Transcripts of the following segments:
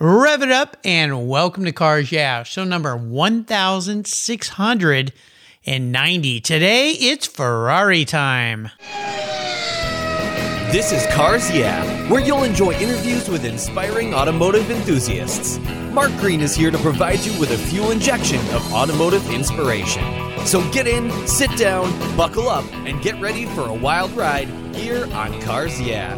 Rev it up and welcome to Cars Yeah, show number 1690. Today, it's Ferrari time. This is Cars Yeah, where you'll enjoy interviews with inspiring automotive enthusiasts. Mark Green is here to provide you with a fuel injection of automotive inspiration. So get in, sit down, buckle up, and get ready for a wild ride here on Cars Yeah.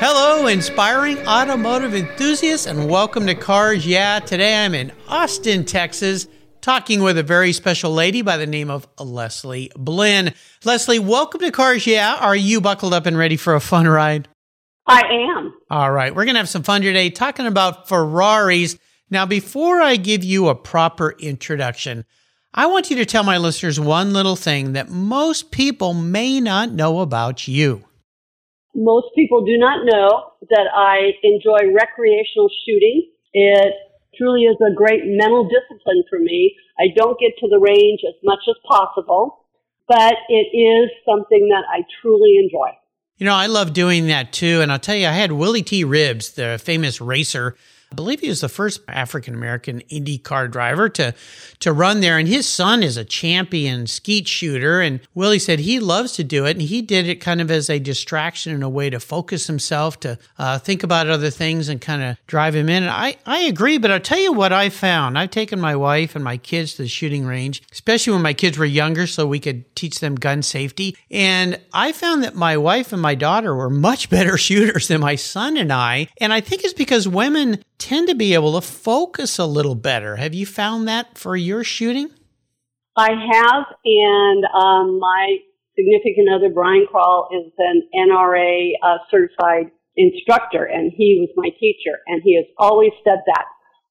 Hello, inspiring automotive enthusiasts, and welcome to Cars Yeah. Today I'm in Austin, Texas, talking with a very special lady by the name of Leslie Blinn. Leslie, welcome to Cars Yeah. Are you buckled up and ready for a fun ride? I am. All right, we're going to have some fun today talking about Ferraris. Now, before I give you a proper introduction, I want you to tell my listeners one little thing that most people may not know about you. Most people do not know that I enjoy recreational shooting. It truly is a great mental discipline for me. I don't get to the range as much as possible, but it is something that I truly enjoy. You know, I love doing that too. And I'll tell you, I had Willie T. Ribbs, the famous racer. I believe he was the first African-American IndyCar driver to run there. And his son is a champion skeet shooter. And Willie said he loves to do it. And he did it kind of as a distraction and a way to focus himself, to think about other things and kind of drive him in. And I agree, but I'll tell you what I found. I've taken my wife and my kids to the shooting range, especially when my kids were younger so we could teach them gun safety. And I found that my wife and my daughter were much better shooters than my son and I. And I think it's because women tend to be able to focus a little better. Have you found that for your shooting? I have, and my significant other, Brian Crawl, is an NRA certified instructor, and he was my teacher, and he has always said that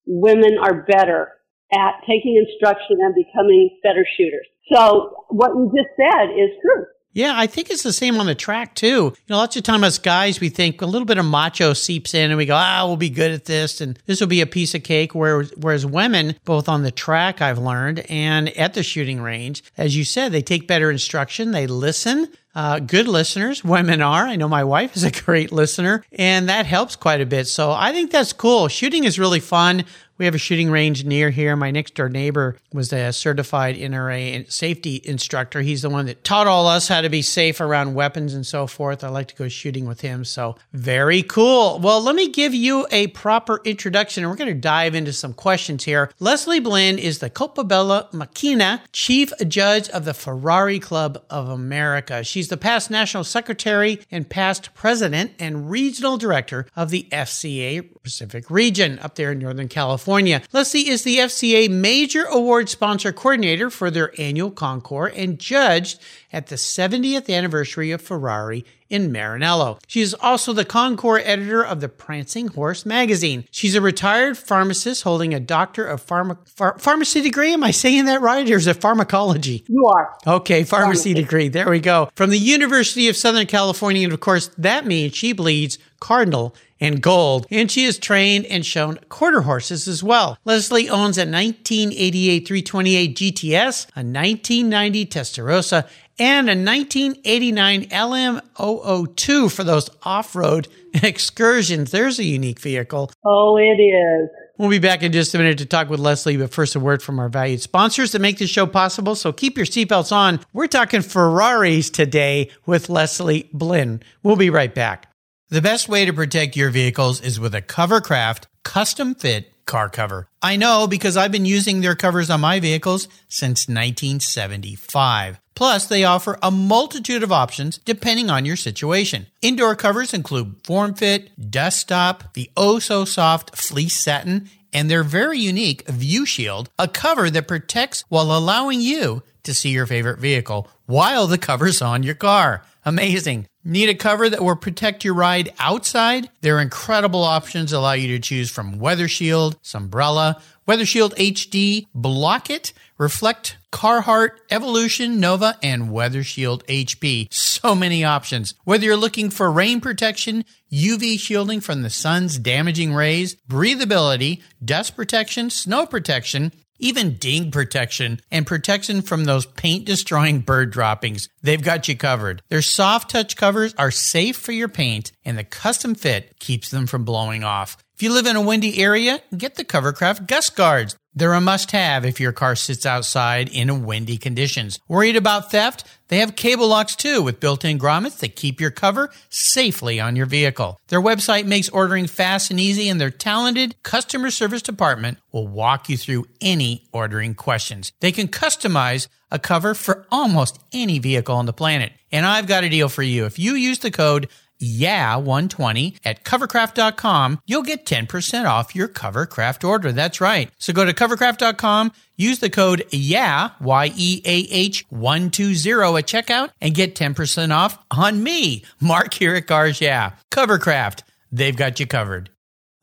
women are better at taking instruction and becoming better shooters. So what you just said is true. Yeah, I think it's the same on the track, too. You know, lots of times us guys, we think a little bit of macho seeps in and we go, we'll be good at this and this will be a piece of cake. Whereas women, both on the track, I've learned, and at the shooting range, as you said, they take better instruction. They listen. Good listeners, women are. I know my wife is a great listener, and that helps quite a bit. So I think that's cool. Shooting is really fun. We have a shooting range near here. My next door neighbor was a certified NRA safety instructor. He's the one that taught all us how to be safe around weapons and so forth. I like to go shooting with him. So very cool. Well, let me give you a proper introduction, and we're going to dive into some questions here. Leslie Blinn is the Coppa Bella Macchina Chief Judge of the Ferrari Club of America. She's the past National Secretary and past President and Regional Director of the FCA Pacific Region up there in Northern California. Leslie is the FCA Major Award Sponsor Coordinator for their annual concours and judged at the 70th anniversary of Ferrari in Maranello. She is also the Concours editor of the Prancing Horse magazine. She's a retired pharmacist holding a Doctor of Pharmacy degree. Am I saying that right? Or is it pharmacology? You are. Okay, pharmacy degree. There we go. From the University of Southern California. And of course, that means she bleeds cardinal and gold. And she is trained and shown quarter horses as well. Leslie owns a 1988 328 GTS, a 1990 Testarossa, and a 1989 LM002 for those off-road excursions. There's a unique vehicle. Oh, it is. We'll be back in just a minute to talk with Leslie, but first a word from our valued sponsors that make this show possible. So keep your seatbelts on. We're talking Ferraris today with Leslie Blinn. We'll be right back. The best way to protect your vehicles is with a Covercraft custom fit car cover. I know because I've been using their covers on my vehicles since 1975. Plus, they offer a multitude of options depending on your situation. Indoor covers include FormFit, Dust Stop, the oh-so-soft Fleece Satin, and their very unique View Shield, a cover that protects while allowing you to see your favorite vehicle while the cover's on your car. Amazing. Need a cover that will protect your ride outside? Their incredible options allow you to choose from Weather Shield, Sombrella, Weather Shield HD, Block It, Reflect, Carhartt, Evolution, Nova, and Weather Shield HP. So many options. Whether you're looking for rain protection, UV shielding from the sun's damaging rays, breathability, dust protection, snow protection, Even ding protection and protection from those paint-destroying bird droppings, they've got you covered. Their soft-touch covers are safe for your paint, and the custom fit keeps them from blowing off. If you live in a windy area, get the Covercraft Gust Guards. They're a must-have if your car sits outside in windy conditions. Worried about theft? They have cable locks too with built-in grommets that keep your cover safely on your vehicle. Their website makes ordering fast and easy, and their talented customer service department will walk you through any ordering questions. They can customize a cover for almost any vehicle on the planet. And I've got a deal for you. If you use the code YEAH120 at covercraft.com, you'll get 10% off your Covercraft order. That's right. So go to covercraft.com, use the code YEAH, Y-E-A-H 120 at checkout, and get 10% off on me, Mark here at Cars Yeah. Covercraft, they've got you covered.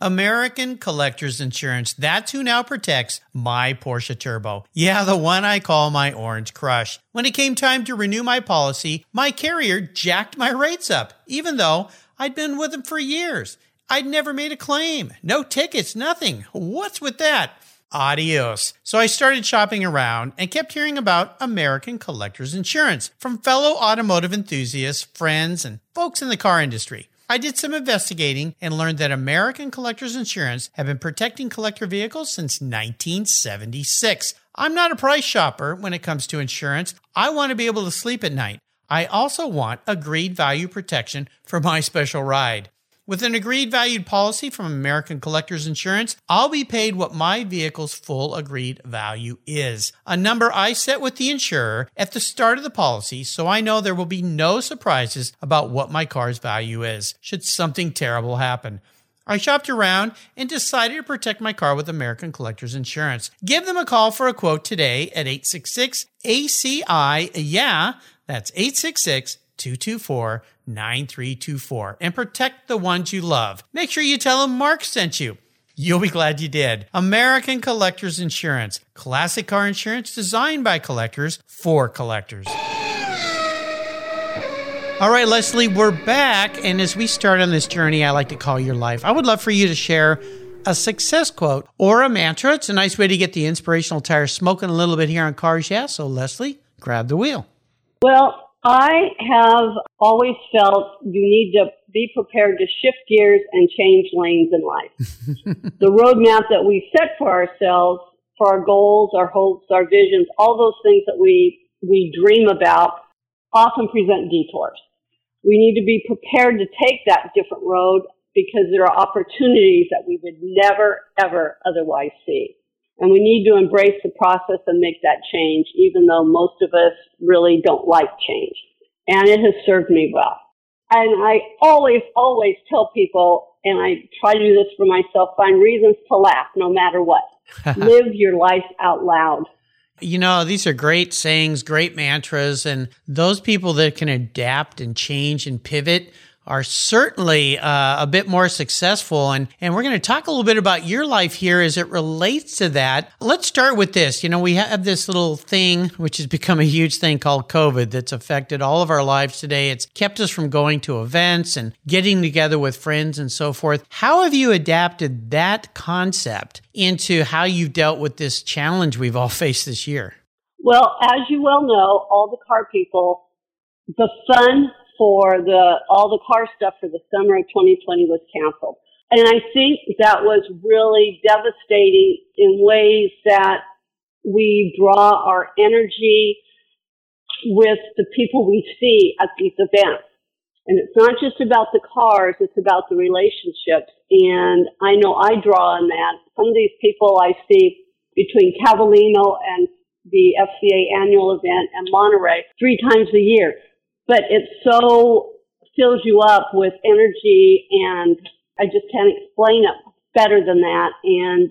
American Collectors Insurance, that's who now protects my Porsche Turbo. Yeah, the one I call my Orange Crush. When it came time to renew my policy, my carrier jacked my rates up, even though I'd been with them for years. I'd never made a claim. No tickets, nothing. What's with that? Adios. So I started shopping around and kept hearing about American Collectors Insurance from fellow automotive enthusiasts, friends, and folks in the car industry. I did some investigating and learned that American Collectors Insurance have been protecting collector vehicles since 1976. I'm not a price shopper when it comes to insurance. I want to be able to sleep at night. I also want agreed value protection for my special ride. With an agreed valued policy from American Collectors Insurance, I'll be paid what my vehicle's full agreed value is, a number I set with the insurer at the start of the policy, so I know there will be no surprises about what my car's value is, should something terrible happen. I shopped around and decided to protect my car with American Collectors Insurance. Give them a call for a quote today at 866-ACI-YEAH. That's 866-224-9324, and protect the ones you love. Make sure you tell them Mark sent you. You'll be glad you did. American Collectors Insurance. Classic car insurance designed by collectors for collectors. All right, Leslie, we're back. And as we start on this journey I like to call your life, I would love for you to share a success quote or a mantra. It's a nice way to get the inspirational tire smoking a little bit here on Cars Yeah. So, Leslie, grab the wheel. Well, I have always felt you need to be prepared to shift gears and change lanes in life. The roadmap that we set for ourselves, for our goals, our hopes, our visions, all those things that we dream about often present detours. We need to be prepared to take that different road because there are opportunities that we would never, ever otherwise see. And we need to embrace the process and make that change, even though most of us really don't like change. And it has served me well. And I always tell people, and I try to do this for myself, find reasons to laugh no matter what. Live your life out loud. You know, these are great sayings, great mantras, and those people that can adapt and change and pivot are certainly a bit more successful. And we're going to talk a little bit about your life here as it relates to that. Let's start with this. You know, we have this little thing, which has become a huge thing called COVID, that's affected all of our lives today. It's kept us from going to events and getting together with friends and so forth. How have you adapted that concept into how you've dealt with this challenge we've all faced this year? Well, as you well know, all the car people, the fun for all the car stuff for the summer of 2020 was canceled. And I think that was really devastating in ways that we draw our energy with the people we see at these events. And it's not just about the cars, it's about the relationships. And I know I draw on that. Some of these people I see between Cavallino and the FCA annual event and Monterey 3 times a year. But it so fills you up with energy, and I just can't explain it better than that. And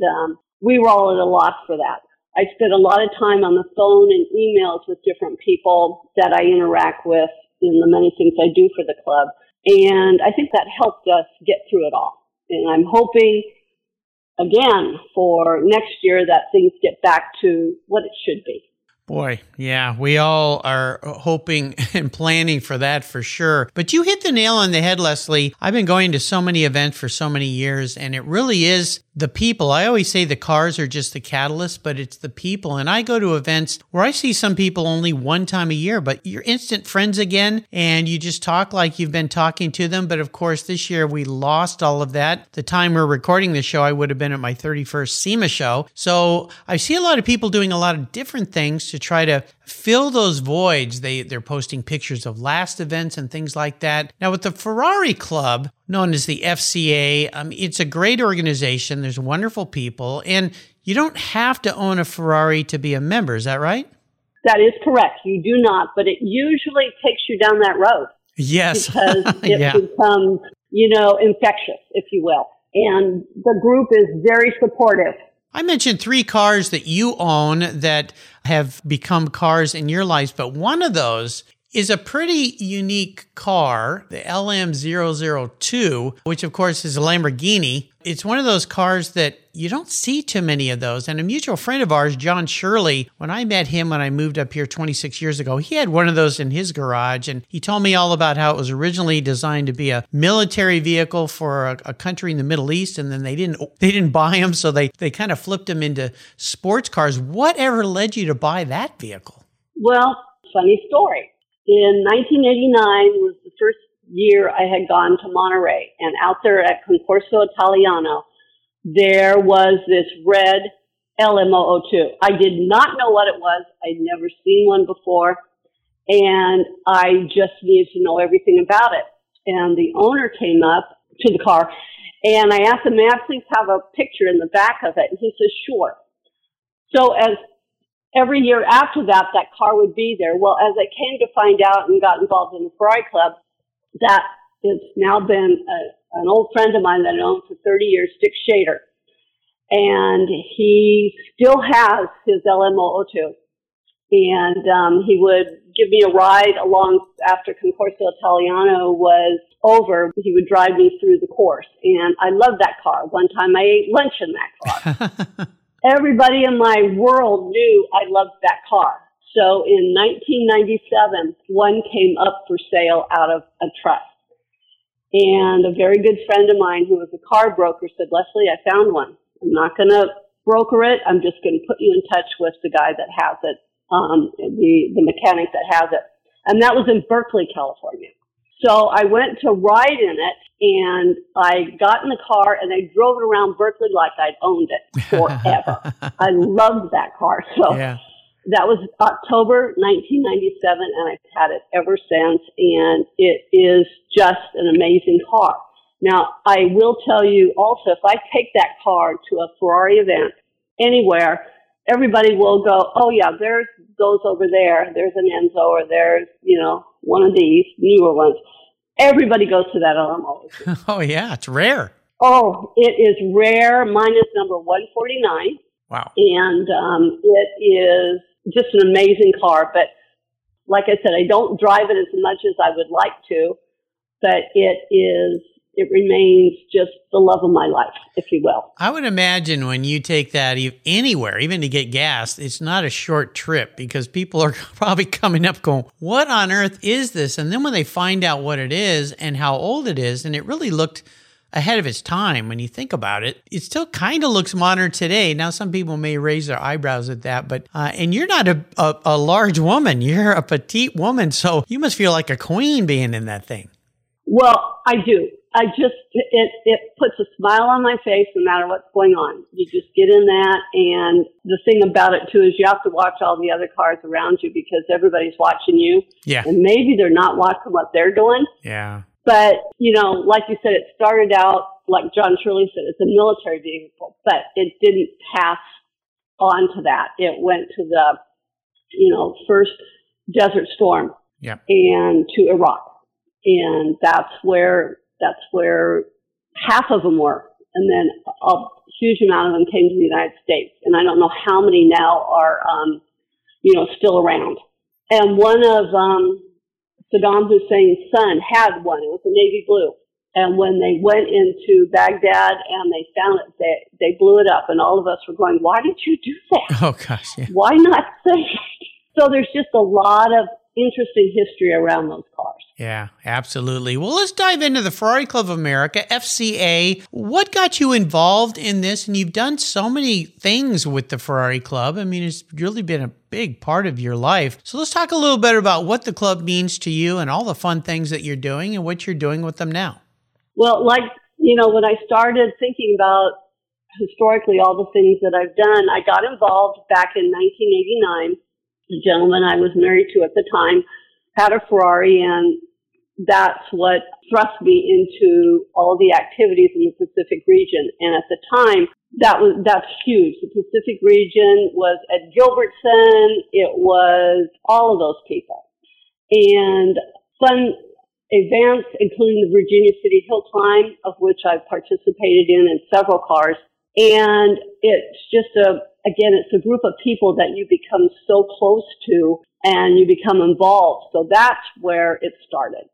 we were all at a loss for that. I spent a lot of time on the phone and emails with different people that I interact with in the many things I do for the club. And I think that helped us get through it all. And I'm hoping, again, for next year that things get back to what it should be. Boy, yeah, we all are hoping and planning for that for sure. But you hit the nail on the head, Leslie. I've been going to so many events for so many years, and it really is the people. I always say the cars are just the catalyst, but it's the people. And I go to events where I see some people only one time a year, but you're instant friends again, and you just talk like you've been talking to them. But of course, this year we lost all of that. The time we're recording this show, I would have been at my 31st SEMA show. So I see a lot of people doing a lot of different things to try to fill those voids. They're posting pictures of last events and things like that. Now, with the Ferrari Club, known as the FCA, it's a great organization. There's wonderful people. And you don't have to own a Ferrari to be a member. Is that right? That is correct. You do not. But it usually takes you down that road. Yes. Because it becomes, infectious, if you will. And the group is very supportive. I mentioned three cars that you own that have become cars in your life, but one of those is a pretty unique car, the LM002, which of course is a Lamborghini. It's one of those cars that you don't see too many of those. And a mutual friend of ours, John Shirley, when I met him when I moved up here 26 years ago, he had one of those in his garage. And he told me all about how it was originally designed to be a military vehicle for a country in the Middle East. And then they didn't buy them. So they kind of flipped them into sports cars. Whatever led you to buy that vehicle? Well, funny story. In 1989 was the first year I had gone to Monterey, and out there at Concorso Italiano, there was this red LM002. I did not know what it was. I'd never seen one before, and I just needed to know everything about it. And the owner came up to the car, and I asked him, may I please have a picture in the back of it? And he says, sure. So as every year after that car would be there. Well, as I came to find out and got involved in the Ferrari Club, that it's now been an old friend of mine that I owned for 30 years, Dick Shader. And he still has his LM002. And he would give me a ride along after Concorso Italiano was over. He would drive me through the course. And I loved that car. One time I ate lunch in that car. Everybody in my world knew I loved that car. So in 1997, one came up for sale out of a trust. And a very good friend of mine who was a car broker said, Leslie, I found one. I'm not going to broker it. I'm just going to put you in touch with the guy that has it, the mechanic that has it. And that was in Berkeley, California. So I went to ride in it, and I got in the car, and I drove it around Berkeley like I'd owned it forever. I loved that car. So That was October 1997, and I've had it ever since, and it is just an amazing car. Now, I will tell you also, if I take that car to a Ferrari event anywhere, everybody will go, oh, yeah, there's those over there. There's an Enzo, or there's, one of these newer ones. Everybody goes to that LM002. Oh, yeah, it's rare. Oh, it is rare. Mine is number 149. Wow. And it is just an amazing car. But like I said, I don't drive it as much as I would like to, but it remains just the love of my life, if you will. I would imagine when you take that anywhere, even to get gas, it's not a short trip because people are probably coming up going, what on earth is this? And then when they find out what it is and how old it is, and it really looked ahead of its time when you think about it, it still kind of looks modern today. Now, some people may raise their eyebrows at that, but and you're not a large woman. You're a petite woman, so you must feel like a queen being in that thing. Well, I do. I just, it puts a smile on my face no matter what's going on. You just get in that. And the thing about it too is you have to watch all the other cars around you because everybody's watching you. Yeah. And maybe they're not watching what they're doing. Yeah. But, like you said, it started out, like John Shirley said, it's a military vehicle, but it didn't pass on to that. It went to the, first Desert Storm. Yeah. And to Iraq. And that's where half of them were. And then a huge amount of them came to the United States. And I don't know how many now are, still around. And one of Saddam Hussein's son had one. It was a navy blue. And when they went into Baghdad and they found it, they blew it up. And all of us were going, why did you do that? Oh, gosh. Yeah. Why not say So there's just a lot of interesting history around those cars. Yeah, absolutely. Well, let's dive into the Ferrari Club of America, FCA. What got you involved in this? And you've done so many things with the Ferrari Club. I mean, it's really been a big part of your life. So let's talk a little bit about what the club means to you and all the fun things that you're doing and what you're doing with them now. Well, when I started thinking about historically all the things that I've done, I got involved back in 1989. The gentleman I was married to at the time had a Ferrari, and that's what thrust me into all the activities in the Pacific region. And at the time, that's huge. The Pacific region was Ed Gilbertson. It was all of those people. And fun events, including the Virginia City Hill Climb, of which I've participated in several cars. And it's just it's a group of people that you become so close to and you become involved. So that's where it started.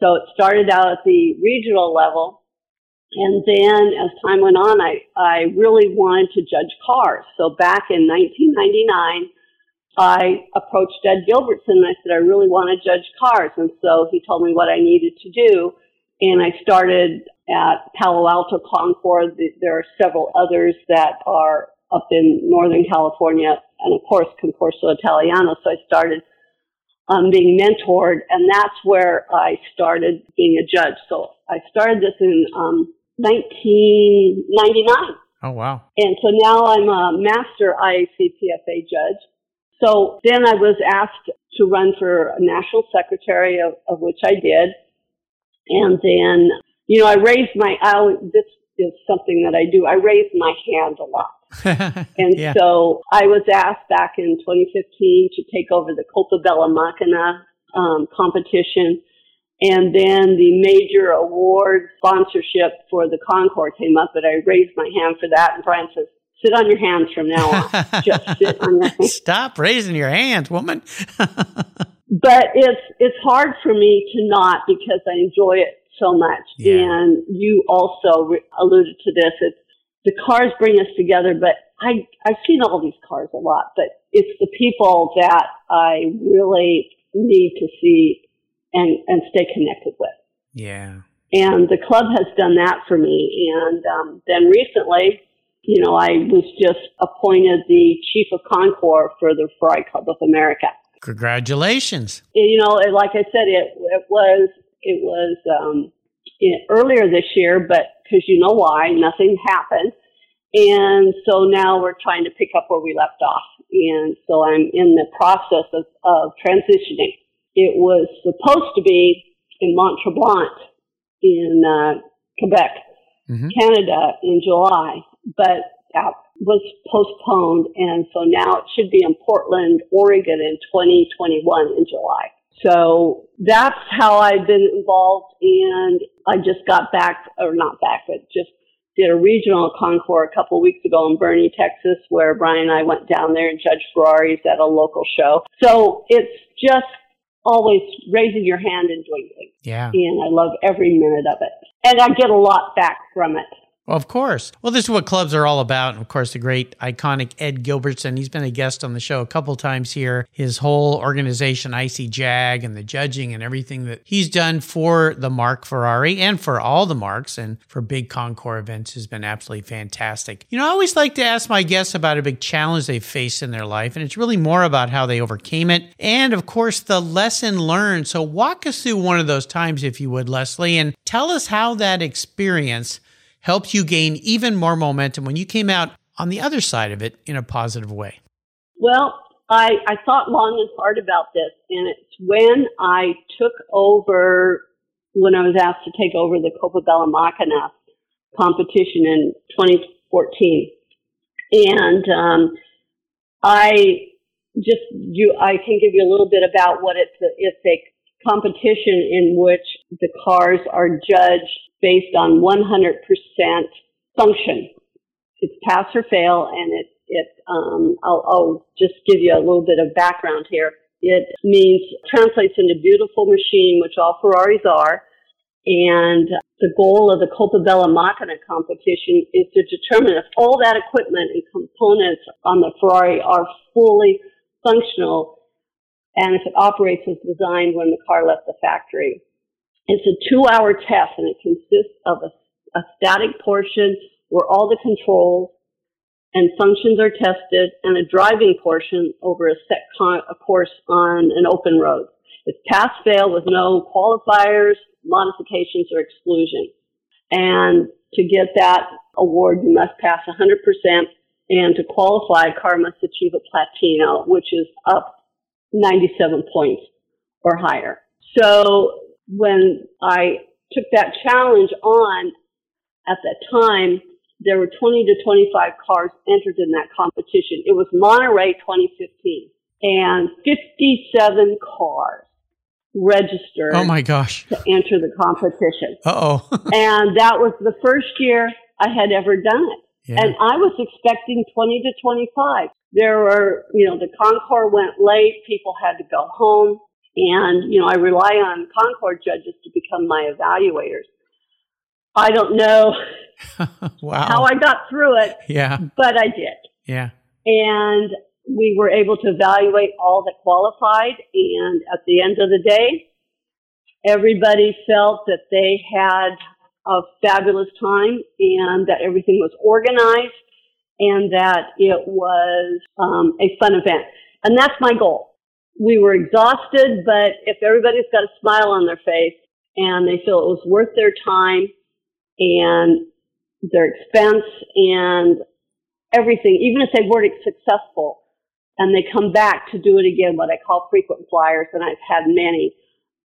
So it started out at the regional level. And then as time went on, I really wanted to judge cars. So back in 1999, I approached Ed Gilbertson and I said, I really want to judge cars. And so he told me what I needed to do. And I started at Palo Alto, Concord. There are several others that are up in Northern California, and of course, Concorso Italiano. So I started being mentored, and that's where I started being a judge. So I started this in 1999. Oh, wow. And so now I'm a master IACPFA judge. So then I was asked to run for a national secretary, of which I did. And then, I raised this is something that I do. I raise my hand a lot. And yeah. So I was asked back in 2015 to take over the Coppa Bella Macchina competition. And then the major award sponsorship for the Concours came up, but I raised my hand for that. And Brian says, sit on your hands from now on. Just sit on your hands. Stop raising your hands, woman. But it's hard for me to not, because I enjoy it so much. Yeah. And you also alluded to this. It's the cars bring us together, but I've seen all these cars a lot, but it's the people that I really need to see and stay connected with. Yeah. And the club has done that for me. And then recently, I was just appointed the Chief of Concours for the Ferrari Club of America. Congratulations. Like I said, it was earlier this year, but because you know why, nothing happened. And so now we're trying to pick up where we left off. And so I'm in the process of transitioning. It was supposed to be in Mont Tremblant in Quebec, mm-hmm. Canada, in July, but that was postponed. And so now it should be in Portland, Oregon in 2021 in July. So that's how I've been involved, and I just just did a regional concours a couple of weeks ago in Boerne, Texas, where Brian and I went down there and judged Ferraris at a local show. So it's just always raising your hand and doing things. Yeah. And I love every minute of it. And I get a lot back from it. Well, of course. Well, this is what clubs are all about. And of course, the great, iconic Ed Gilbertson, he's been a guest on the show a couple times here. His whole organization, IJAG, and the judging and everything that he's done for the Mark Ferrari and for all the Marks and for big Concours events has been absolutely fantastic. I always like to ask my guests about a big challenge they faced in their life, and it's really more about how they overcame it and, of course, the lesson learned. So walk us through one of those times, if you would, Leslie, and tell us how that experience helped you gain even more momentum when you came out on the other side of it in a positive way? Well, I thought long and hard about this, and it's when I took over, when I was asked to take over the Coppa Bella Macchina competition in 2014. And I can give you a little bit about what it's a competition in which the cars are judged based on 100% function. It's pass or fail, and I'll just give you a little bit of background here. It means translates into beautiful machine, which all Ferraris are, and the goal of the Coppa Bella Macchina competition is to determine if all that equipment and components on the Ferrari are fully functional and if it operates as designed when the car left the factory. It's a 2-hour test, and it consists of a static portion where all the controls and functions are tested, and a driving portion over a set course on an open road. It's pass-fail with no qualifiers, modifications, or exclusion. And to get that award, you must pass 100%, and to qualify, a car must achieve a platino, which is up 97 points or higher. So when I took that challenge on at that time, there were 20 to 25 cars entered in that competition. It was Monterey 2015, and 57 cars registered. Oh my gosh! To enter the competition. And that was the first year I had ever done it. Yeah. And I was expecting 20 to 25. There were, you know, the Concours went late. People had to go home. And, you know, I rely on Concours judges to become my evaluators. I don't know how I got through it, but I did. Yeah. And we were able to evaluate all that qualified. And at the end of the day, everybody felt that they had a fabulous time and that everything was organized and that it was a fun event. And that's my goal. We were exhausted, but if everybody's got a smile on their face and they feel it was worth their time and their expense and everything, even if they weren't successful and they come back to do it again, what I call frequent flyers, and I've had many,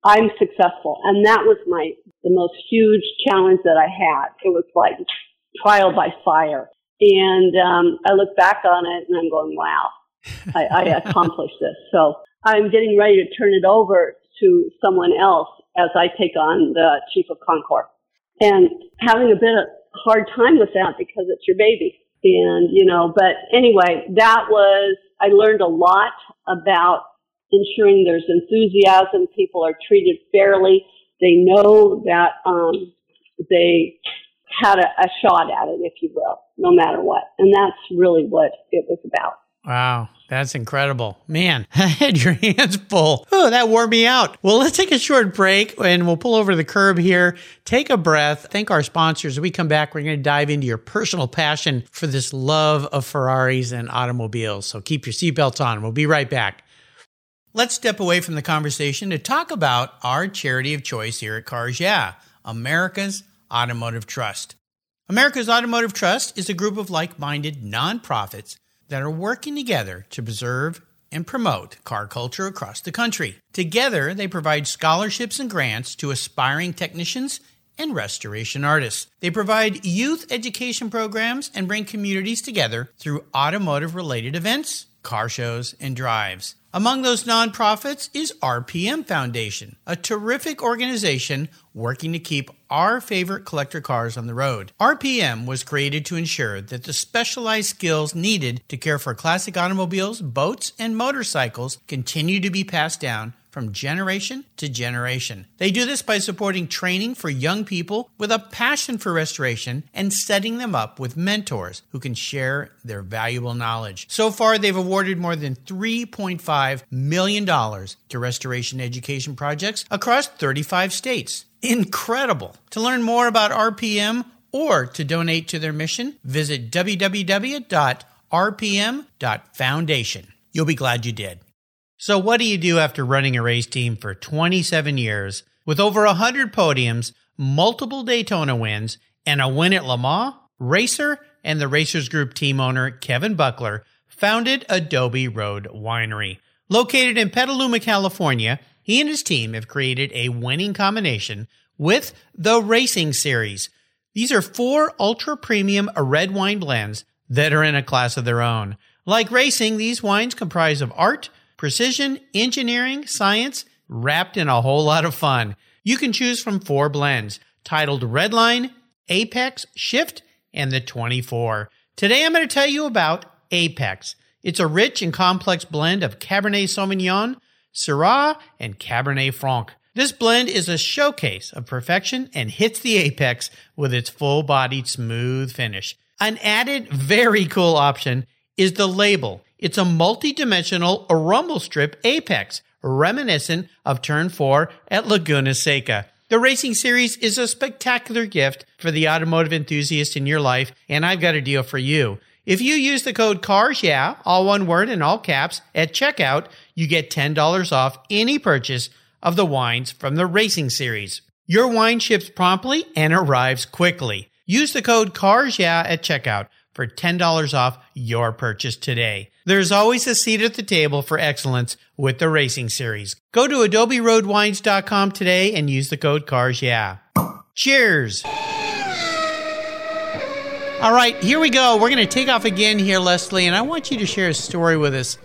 I'm successful. And that was the most huge challenge that I had. It was like trial by fire. And I look back on it and I'm going, wow, I accomplished this. So I'm getting ready to turn it over to someone else as I take on the Chief of Concours. And having a bit of hard time with that because it's your baby. And, you know, but anyway, I learned a lot about ensuring there's enthusiasm, people are treated fairly. They know that they had a shot at it, if you will, no matter what. And that's really what it was about. Wow, that's incredible. Man, I had your hands full. Oh, that wore me out. Well, let's take a short break and we'll pull over to the curb here. Take a breath. Thank our sponsors. When we come back, we're going to dive into your personal passion for this love of Ferraris and automobiles. So keep your seatbelts on. We'll be right back. Let's step away from the conversation to talk about our charity of choice here at Cars Yeah, America's Automotive Trust. America's Automotive Trust is a group of like-minded nonprofits that are working together to preserve and promote car culture across the country. Together, they provide scholarships and grants to aspiring technicians and restoration artists. They provide youth education programs and bring communities together through automotive-related events, car shows, and drives. Among those nonprofits is RPM Foundation, a terrific organization working to keep our favorite collector cars on the road. RPM was created to ensure that the specialized skills needed to care for classic automobiles, boats, and motorcycles continue to be passed down from generation to generation. They do this by supporting training for young people with a passion for restoration and setting them up with mentors who can share their valuable knowledge. So far, they've awarded more than $3.5 million to restoration education projects across 35 states. Incredible! To learn more about RPM or to donate to their mission, visit www.rpm.foundation. You'll be glad you did. So what do you do after running a race team for 27 years with over 100 podiums, multiple Daytona wins, and a win at Le Mans? Racer and the Racers Group team owner Kevin Buckler founded Adobe Road Winery. Located in Petaluma, California, he and his team have created a winning combination with the Racing Series. These are 4 ultra-premium red wine blends that are in a class of their own. Like racing, these wines comprise of art, precision, engineering, science, wrapped in a whole lot of fun. You can choose from 4 blends, titled Redline, Apex, Shift, and the 24. Today I'm going to tell you about Apex. It's a rich and complex blend of Cabernet Sauvignon, Syrah, and Cabernet Franc. This blend is a showcase of perfection and hits the apex with its full-bodied, smooth finish. An added very cool option is the label. It's a multi-dimensional rumble strip apex reminiscent of Turn 4 at Laguna Seca. The Racing Series is a spectacular gift for the automotive enthusiast in your life, and I've got a deal for you. If you use the code CARS, yeah, all one word in all caps, at checkout, you get $10 off any purchase of the wines from the Racing Series. Your wine ships promptly and arrives quickly. Use the code CARS, yeah, at checkout for $10 off your purchase today. There's always a seat at the table for excellence with the Racing Series. Go to adoberoadwines.com today and use the code CARS, yeah. Cheers! All right, here we go. We're going to take off again here, Leslie, and I want you to share a story with us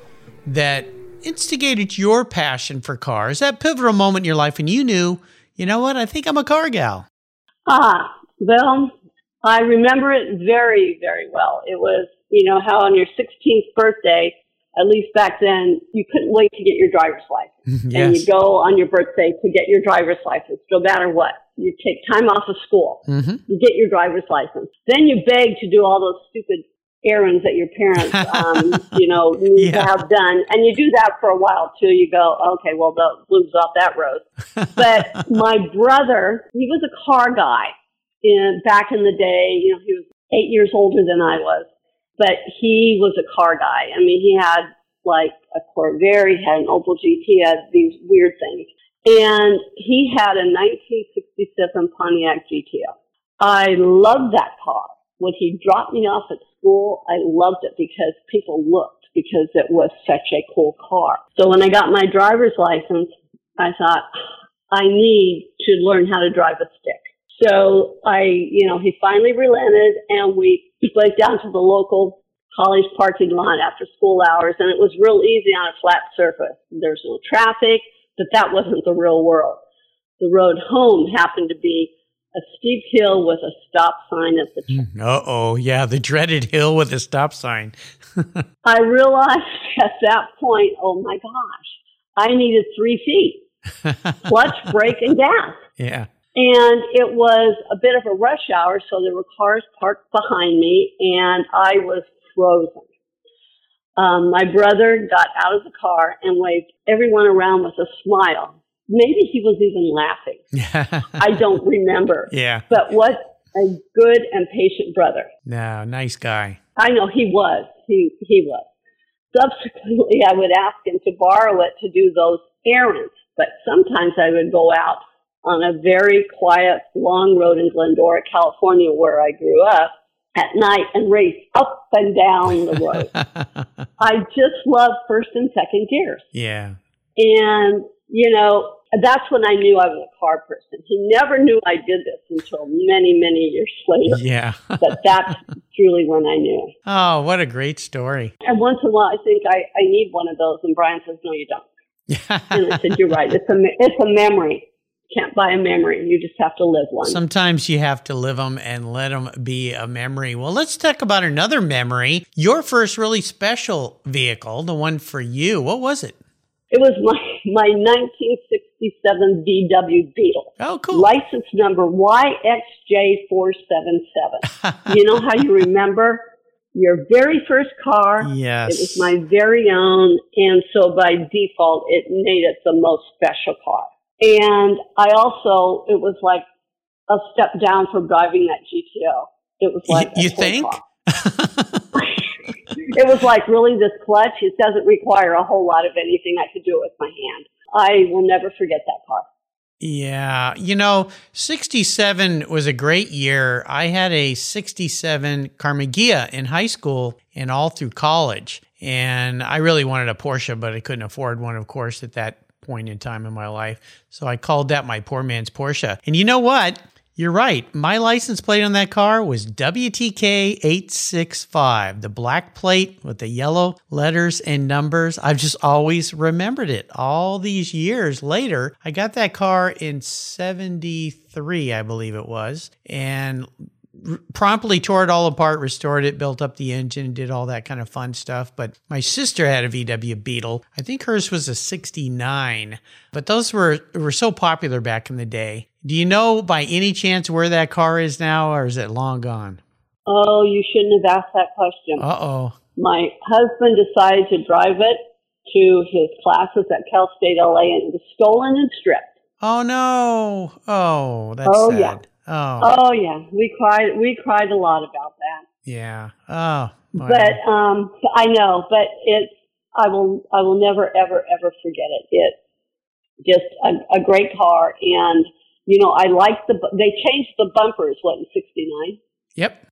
that instigated your passion for cars, that pivotal moment in your life when you knew, you know what, I think I'm a car gal. Well, I remember it very, very well. It was, you know, how on your 16th birthday, at least back then, you couldn't wait to get your driver's license. Yes. And you go on your birthday to get your driver's license, no matter what. You take time off of school. Mm-hmm. You get your driver's license. Then you beg to do all those stupid errands that your parents, you know, need to have done. And you do that for a while, too. You go, okay, well, the blue's off that road. But my brother, he was a car guy back in the day. You know, he was 8 years older than I was. But he was a car guy. I mean, he had, like, a Corvair. He had an Opel GT. He had these weird things. And he had a 1967 Pontiac GTO. I loved that car. When he dropped me off at school, I loved it because people looked, because it was such a cool car. So when I got my driver's license, I thought, I need to learn how to drive a stick. So he finally relented, and we went down to the local college parking lot after school hours, and it was real easy on a flat surface. There's no traffic, but that wasn't the real world. The road home happened to be a steep hill with a stop sign at the top. Uh-oh, yeah, the dreaded hill with a stop sign. I realized at that point, oh my gosh, I needed 3 feet, clutch, brake, and gas. Yeah. And it was a bit of a rush hour, so there were cars parked behind me, and I was frozen. My brother got out of the car and waved everyone around with a smile. Maybe he was even laughing. I don't remember. Yeah. But what a good and patient brother. No, nice guy. I know, he was. He was. Subsequently, I would ask him to borrow it to do those errands, but sometimes I would go out on a very quiet, long road in Glendora, California, where I grew up, at night and race up and down the road. I just love first and second gears. Yeah. And, you know, that's when I knew I was a car person. He never knew I did this until many, many years later. Yeah. But that's truly when I knew. Oh, what a great story. And once in a while, I think I need one of those. And Brian says, no, you don't. And I said, you're right. It's a memory. Can't buy a memory. You just have to live one. Sometimes you have to live them and let them be a memory. Well, let's talk about another memory. Your first really special vehicle, the one for you. What was it? It was my 1967 VW Beetle. Oh, cool. License number YXJ477. You know how you remember your very first car? Yes. It was my very own. And so by default, it made it the most special car. And I also, it was like a step down from driving that GTO. It was like you think? It was like, really, this clutch? It doesn't require a whole lot of anything. I could do it with my hand. I will never forget that car. Yeah. You know, 67 was a great year. I had a 67 Carmagia in high school and all through college. And I really wanted a Porsche, but I couldn't afford one, of course, at that point in time in my life. So I called that my poor man's Porsche. And you know what? You're right. My license plate on that car was WTK 865, the black plate with the yellow letters and numbers. I've just always remembered it. All these years later, I got that car in 73, I believe it was, and promptly tore it all apart, restored it, built up the engine, did all that kind of fun stuff. But my sister had a VW Beetle. I think hers was a 69, but those were so popular back in the day. Do you know by any chance where that car is now, or is it long gone? Oh, you shouldn't have asked that question. Uh-oh. My husband decided to drive it to his classes at Cal State LA and was stolen and stripped. Oh no! Oh, that's sad. Yeah. Oh yeah. We cried a lot about that. Yeah. Oh. Wow. But I know. But I will never ever forget it. It just a great car, and you know I like they changed the bumpers in '69. Yep.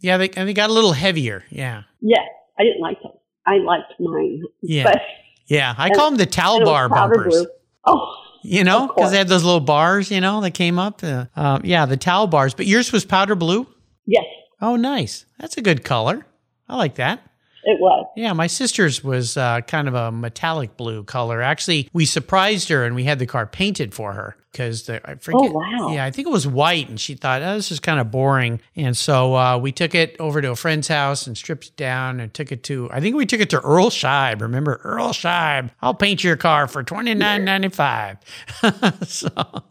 Yeah. They got a little heavier. Yeah. Yeah. I didn't like them. I liked mine. Yeah. But, yeah. I call them the towel bar bumpers. Blue. Oh. You know, because they had those little bars, you know, that came up. Yeah, the towel bars. But yours was powder blue? Yes. Oh, nice. That's a good color. I like that. It was. Yeah, my sister's was kind of a metallic blue color. Actually, we surprised her and we had the car painted for her because I forget. Oh, wow. Yeah, I think it was white and she thought, oh, this is kind of boring. And so we took it over to a friend's house and stripped it down and took it to Earl Scheib. Remember, Earl Scheib, I'll paint your car for $29.95. So,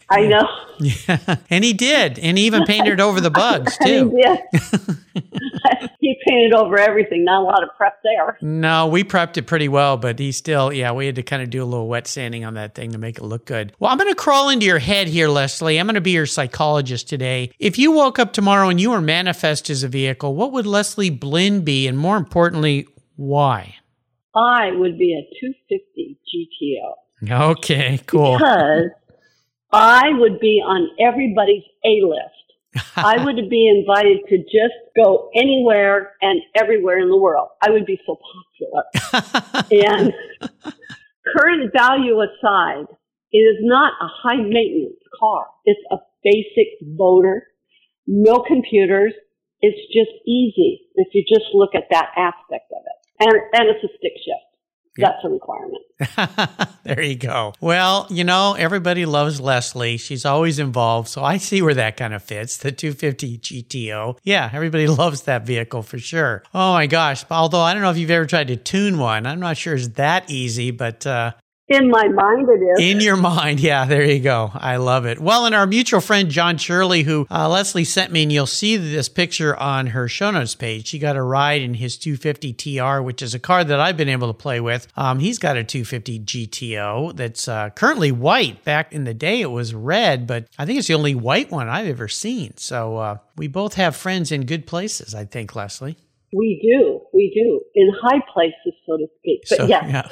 I know. Yeah. And he did. And he even painted over the bugs too. Yeah. He painted over everything. Not a lot of prep there. No, we prepped it pretty well, but he still, we had to kind of do a little wet sanding on that thing to make it look good. Well, I'm going to crawl into your head here, Leslie. I'm going to be your psychologist today. If you woke up tomorrow and you were manifest as a vehicle, what would Leslie Blinn be? And more importantly, why? I would be a 250 GTO. Okay, cool. Because I would be on everybody's A-list. I would be invited to just go anywhere and everywhere in the world. I would be so popular. And current value aside, it is not a high-maintenance car. It's a basic motor, no computers. It's just easy if you just look at that aspect of it. And it's a stick shift. That's a requirement. There you go. Well, you know, everybody loves Leslie. She's always involved. So I see where that kind of fits, the 250 GTO. Yeah, everybody loves that vehicle for sure. Oh, my gosh. Although I don't know if you've ever tried to tune one. I'm not sure it's that easy, but... in my mind, it is. In your mind. Yeah, there you go. I love it. Well, and our mutual friend, John Shirley, who Leslie sent me, and you'll see this picture on her show notes page. She got a ride in his 250 TR, which is a car that I've been able to play with. He's got a 250 GTO that's currently white. Back in the day, it was red, but I think it's the only white one I've ever seen. So we both have friends in good places, I think, Leslie. We do. In high places, so to speak. But so, yeah.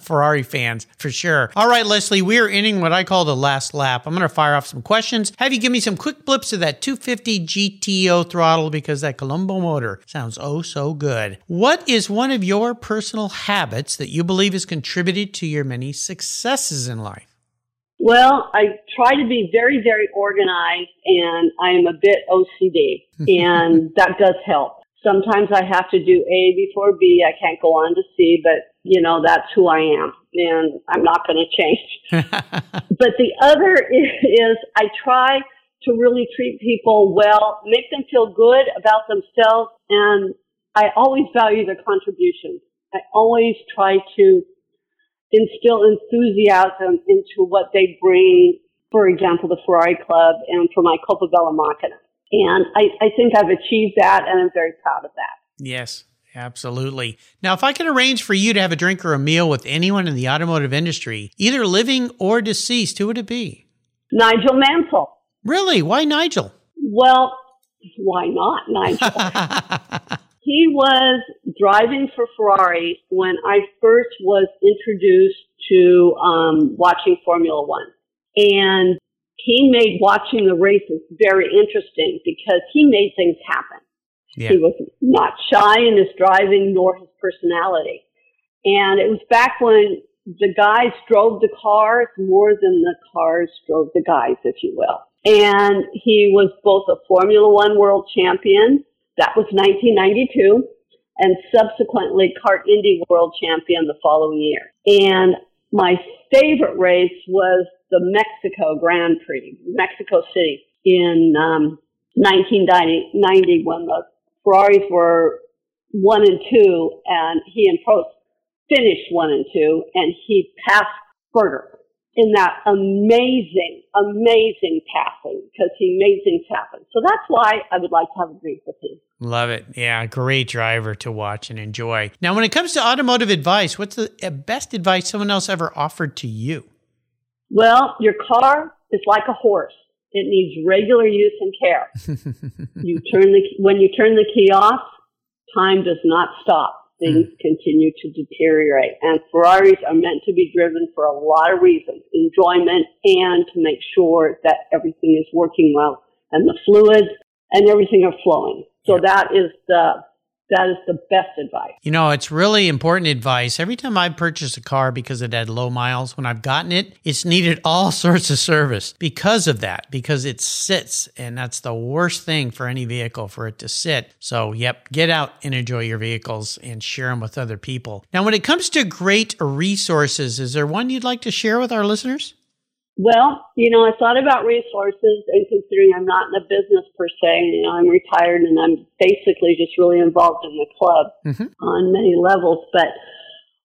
Ferrari fans, for sure. All right, Leslie, we are ending what I call the last lap. I'm going to fire off some questions. Have you give me some quick blips of that 250 GTO throttle because that Colombo motor sounds oh so good. What is one of your personal habits that you believe has contributed to your many successes in life? Well, I try to be very, very organized, and I am a bit OCD, and that does help. Sometimes I have to do A before B. I can't go on to C, but, you know, that's who I am, and I'm not going to change. But the other is I try to really treat people well, make them feel good about themselves, and I always value their contributions. I always try to instill enthusiasm into what they bring, for example, the Ferrari Club and for my Coppa Bella Macchina. And I think I've achieved that, and I'm very proud of that. Yes, absolutely. Now, if I could arrange for you to have a drink or a meal with anyone in the automotive industry, either living or deceased, who would it be? Nigel Mansell. Really? Why Nigel? Well, why not Nigel? He was driving for Ferrari when I first was introduced to watching Formula One. And he made watching the races very interesting because he made things happen. Yeah. He was not shy in his driving nor his personality. And it was back when the guys drove the cars more than the cars drove the guys, if you will. And he was both a Formula One world champion. That was 1992. And subsequently Kart Indy world champion the following year. And my favorite race was the Mexico Grand Prix, Mexico City, in 1990 when the Ferraris were 1 and 2, and he and Prost finished 1 and 2, and he passed Berger in that amazing, amazing passing because he made things happen. So that's why I would like to have a drink with him. Love it. Yeah, great driver to watch and enjoy. Now, when it comes to automotive advice, what's the best advice someone else ever offered to you? Well, your car is like a horse. It needs regular use and care. When you turn the key off, time does not stop. Things continue to deteriorate. And Ferraris are meant to be driven for a lot of reasons, enjoyment and to make sure that everything is working well and the fluids and everything are flowing. So that is the best advice. You know, it's really important advice. Every time I purchased a car because it had low miles, when I've gotten it, it's needed all sorts of service because of that, because it sits, and that's the worst thing for any vehicle, for it to sit. So, get out and enjoy your vehicles and share them with other people. Now, when it comes to great resources, is there one you'd like to share with our listeners? Well, I thought about resources, and considering I'm not in the business per se, I'm retired and I'm basically just really involved in the club on many levels. But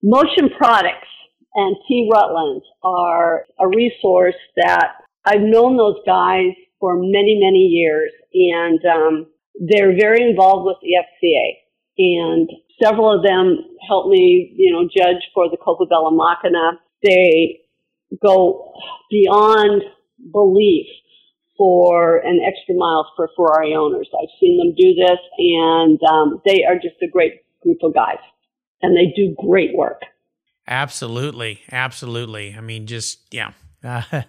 Motion Products and T. Rutland are a resource that I've known those guys for many, many years, and they're very involved with the FCA. And several of them helped me, judge for the Coppa Bella Macchina. They go beyond belief for an extra mile for Ferrari owners. I've seen them do this, and they are just a great group of guys, and they do great work. Absolutely. Absolutely. I mean,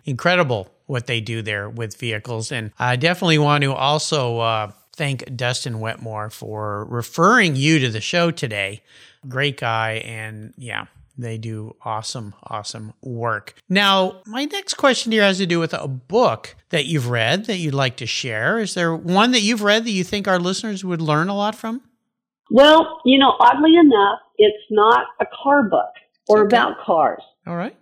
incredible what they do there with vehicles. And I definitely want to also thank Dustin Wetmore for referring you to the show today. Great guy. And they do awesome, awesome work. Now, my next question here has to do with a book that you've read that you'd like to share. Is there one that you've read that you think our listeners would learn a lot from? Well, oddly enough, it's not a car book or about cars. All right.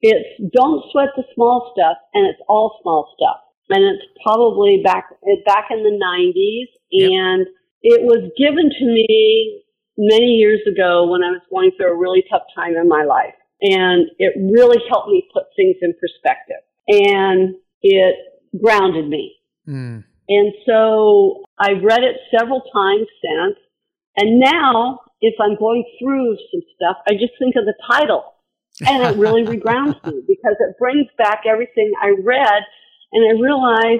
It's Don't Sweat the Small Stuff, and it's all small stuff. And it's probably back in the 90s, and it was given to me many years ago when I was going through a really tough time in my life. And it really helped me put things in perspective. And it grounded me. Mm. And so I've read it several times since. And now, if I'm going through some stuff, I just think of the title. And it really regrounds me because it brings back everything I read. And I realize,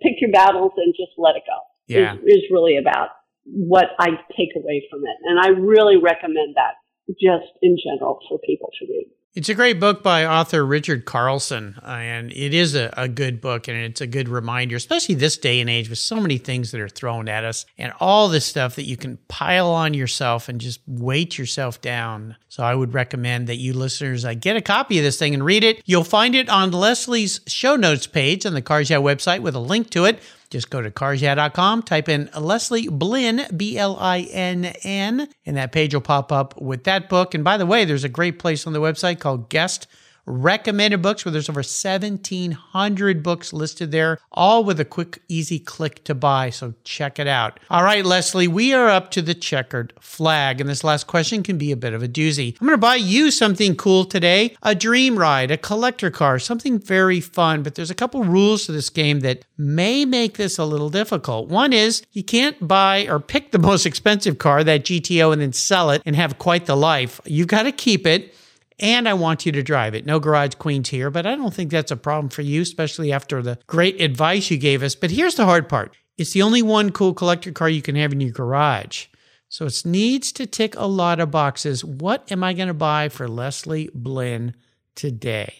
pick your battles and just let it go. Yeah. Is really about what I take away from it. And I really recommend that just in general for people to read. It's a great book by author Richard Carlson, and it is a good book, and it's a good reminder, especially this day and age with so many things that are thrown at us and all this stuff that you can pile on yourself and just weight yourself down. So I would recommend that you listeners get a copy of this thing and read it. You'll find it on Leslie's show notes page on the Cars Yeah! website with a link to it. Just go to carsyeah.com, type in Leslie Blinn, B-L-I-N-N, and that page will pop up with that book. And by the way, there's a great place on the website called Guest Recommended Books, where there's over 1,700 books listed there, all with a quick, easy click to buy. So check it out. All right, Leslie, we are up to the checkered flag. And this last question can be a bit of a doozy. I'm going to buy you something cool today, a dream ride, a collector car, something very fun. But there's a couple rules to this game that may make this a little difficult. One is you can't buy or pick the most expensive car, that GTO, and then sell it and have quite the life. You've got to keep it. And I want you to drive it. No garage queens here, but I don't think that's a problem for you, especially after the great advice you gave us. But here's the hard part. It's the only one cool collector car you can have in your garage. So it needs to tick a lot of boxes. What am I going to buy for Leslie Blinn today?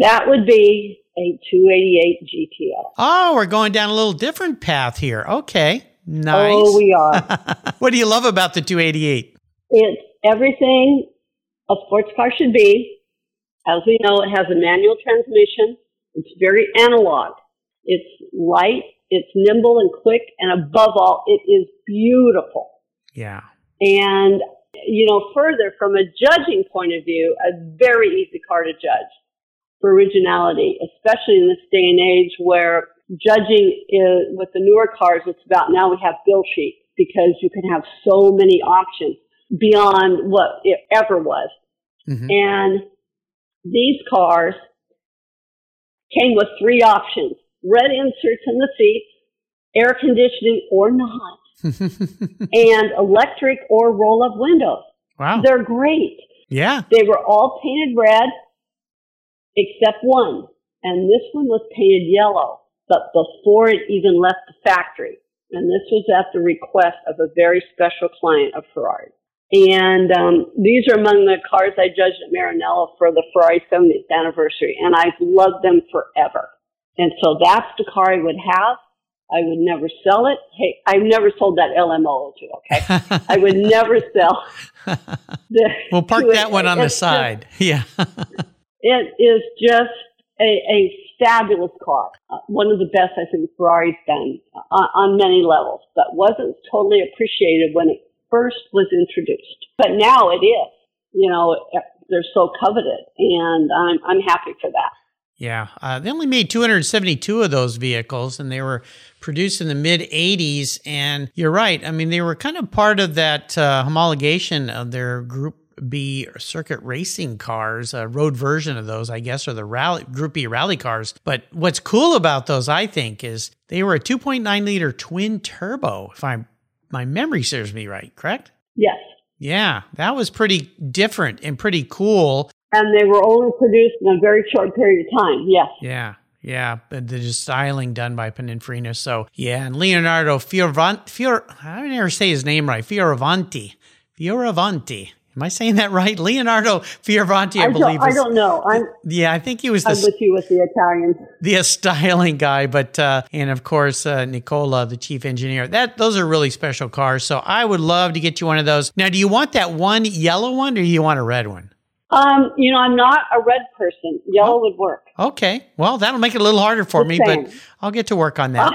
That would be a 288 GTO. Oh, we're going down a little different path here. Okay, nice. Oh, we are. What do you love about the 288? It's everything a sports car should be. As we know, it has a manual transmission. It's very analog. It's light. It's nimble and quick. And above all, it is beautiful. Yeah. And, further, from a judging point of view, a very easy car to judge for originality, especially in this day and age where judging with the newer cars, it's about now we have bill sheets because you can have so many options beyond what it ever was. Mm-hmm. And these cars came with three options: red inserts in the seats, air conditioning or not, and electric or roll-up windows. Wow. They're great. Yeah. They were all painted red except one, and this one was painted yellow, but before it even left the factory. And this was at the request of a very special client of Ferrari. And these are among the cars I judged at Maranello for the Ferrari 70th anniversary, and I've loved them forever. And so that's the car I would have. I would never sell it. Hey, I've never sold that LMO to, okay? I would never sell. We'll park that one on the side. Yeah. It is just a fabulous car. One of the best I think Ferrari's been on many levels, but wasn't totally appreciated when it first was introduced. But now it is. You know, they're so coveted, and I'm happy for that. Yeah. They only made 272 of those vehicles, and they were produced in the mid-'80s. And you're right. I mean, they were kind of part of that homologation of their Group B circuit racing cars, a road version of those, I guess, or the rally, Group B rally cars. But what's cool about those, I think, is they were a 2.9-liter twin turbo, if my memory serves me right, correct? Yes. Yeah. That was pretty different and pretty cool. And they were only produced in a very short period of time, yes. Yeah, yeah. But the styling done by Pininfarina. So, yeah. And Leonardo Fioravanti, I don't ever say his name right. Fioravanti. Am I saying that right? Leonardo Fioravanti, I believe. I don't know. I think he was the... I'm with you with the Italians. The styling guy, but... and, of course, Nicola, the chief engineer. Those are really special cars, so I would love to get you one of those. Now, do you want that one yellow one, or do you want a red one? You know, I'm not a red person. Yellow would work. Okay. Well, that'll make it a little harder for me, but I'll get to work on that.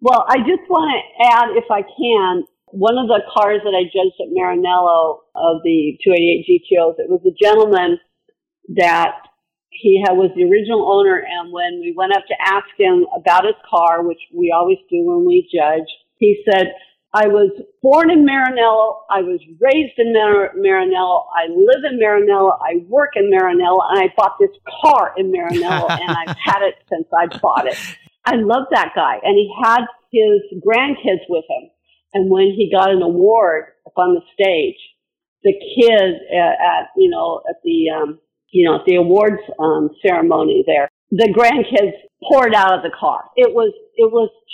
Well, I just want to add, if I can, one of the cars that I judged at Maranello of the 288 GTOs, it was a gentleman that was the original owner. And when we went up to ask him about his car, which we always do when we judge, he said, I was born in Maranello, I was raised in Maranello, I live in Maranello, I work in Maranello, and I bought this car in Maranello, and I've had it since I bought it. I love that guy, and he had his grandkids with him, and when he got an award up on the stage, the kids at the awards ceremony there, the grandkids poured out of the car. It was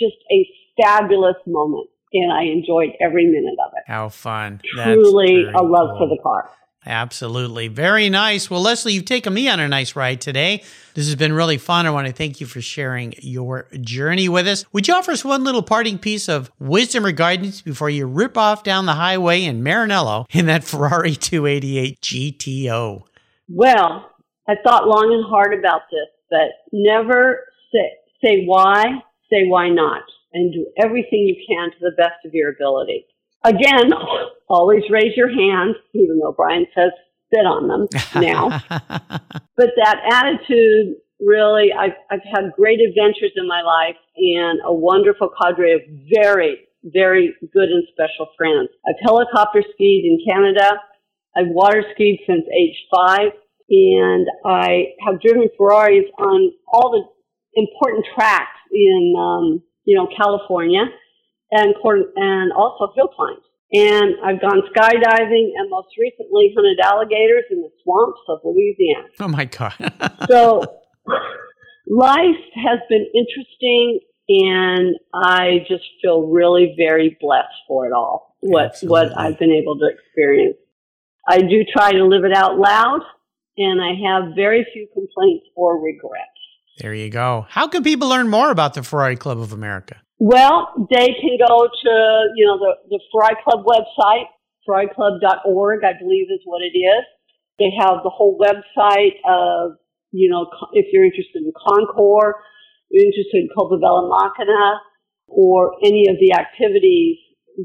just a fabulous moment. And I enjoyed every minute of it. How fun. Truly a love for the car. Absolutely. Very nice. Well, Leslie, you've taken me on a nice ride today. This has been really fun. I want to thank you for sharing your journey with us. Would you offer us one little parting piece of wisdom or guidance before you rip off down the highway in Maranello in that Ferrari 288 GTO? Well, I thought long and hard about this, but never say why not. And do everything you can to the best of your ability. Again, always raise your hand, even though Brian says sit on them now. But that attitude, really, I've had great adventures in my life and a wonderful cadre of very, very good and special friends. I've helicopter skied in Canada. I've water skied since age 5. And I have driven Ferraris on all the important tracks in California and also hill climbs. And I've gone skydiving and most recently hunted alligators in the swamps of Louisiana. Oh, my God. So life has been interesting, and I just feel really very blessed for it all, what I've been able to experience. I do try to live it out loud, and I have very few complaints or regrets. There you go. How can people learn more about the Ferrari Club of America? Well, they can go to, the Ferrari Club website, ferrariclub.org, I believe is what it is. They have the whole website of, if you're interested in Concours, you're interested in Coppa Bella Macchina, or any of the activities,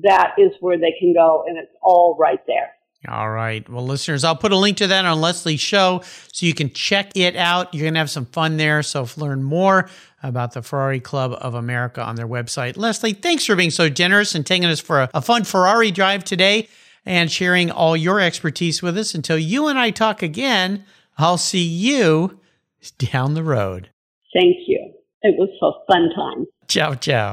that is where they can go, and it's all right there. All right. Well, listeners, I'll put a link to that on Leslie's show so you can check it out. You're going to have some fun there. So learn more about the Ferrari Club of America on their website. Leslie, thanks for being so generous and taking us for a fun Ferrari drive today and sharing all your expertise with us. Until you and I talk again, I'll see you down the road. Thank you. It was a fun time. Ciao, ciao.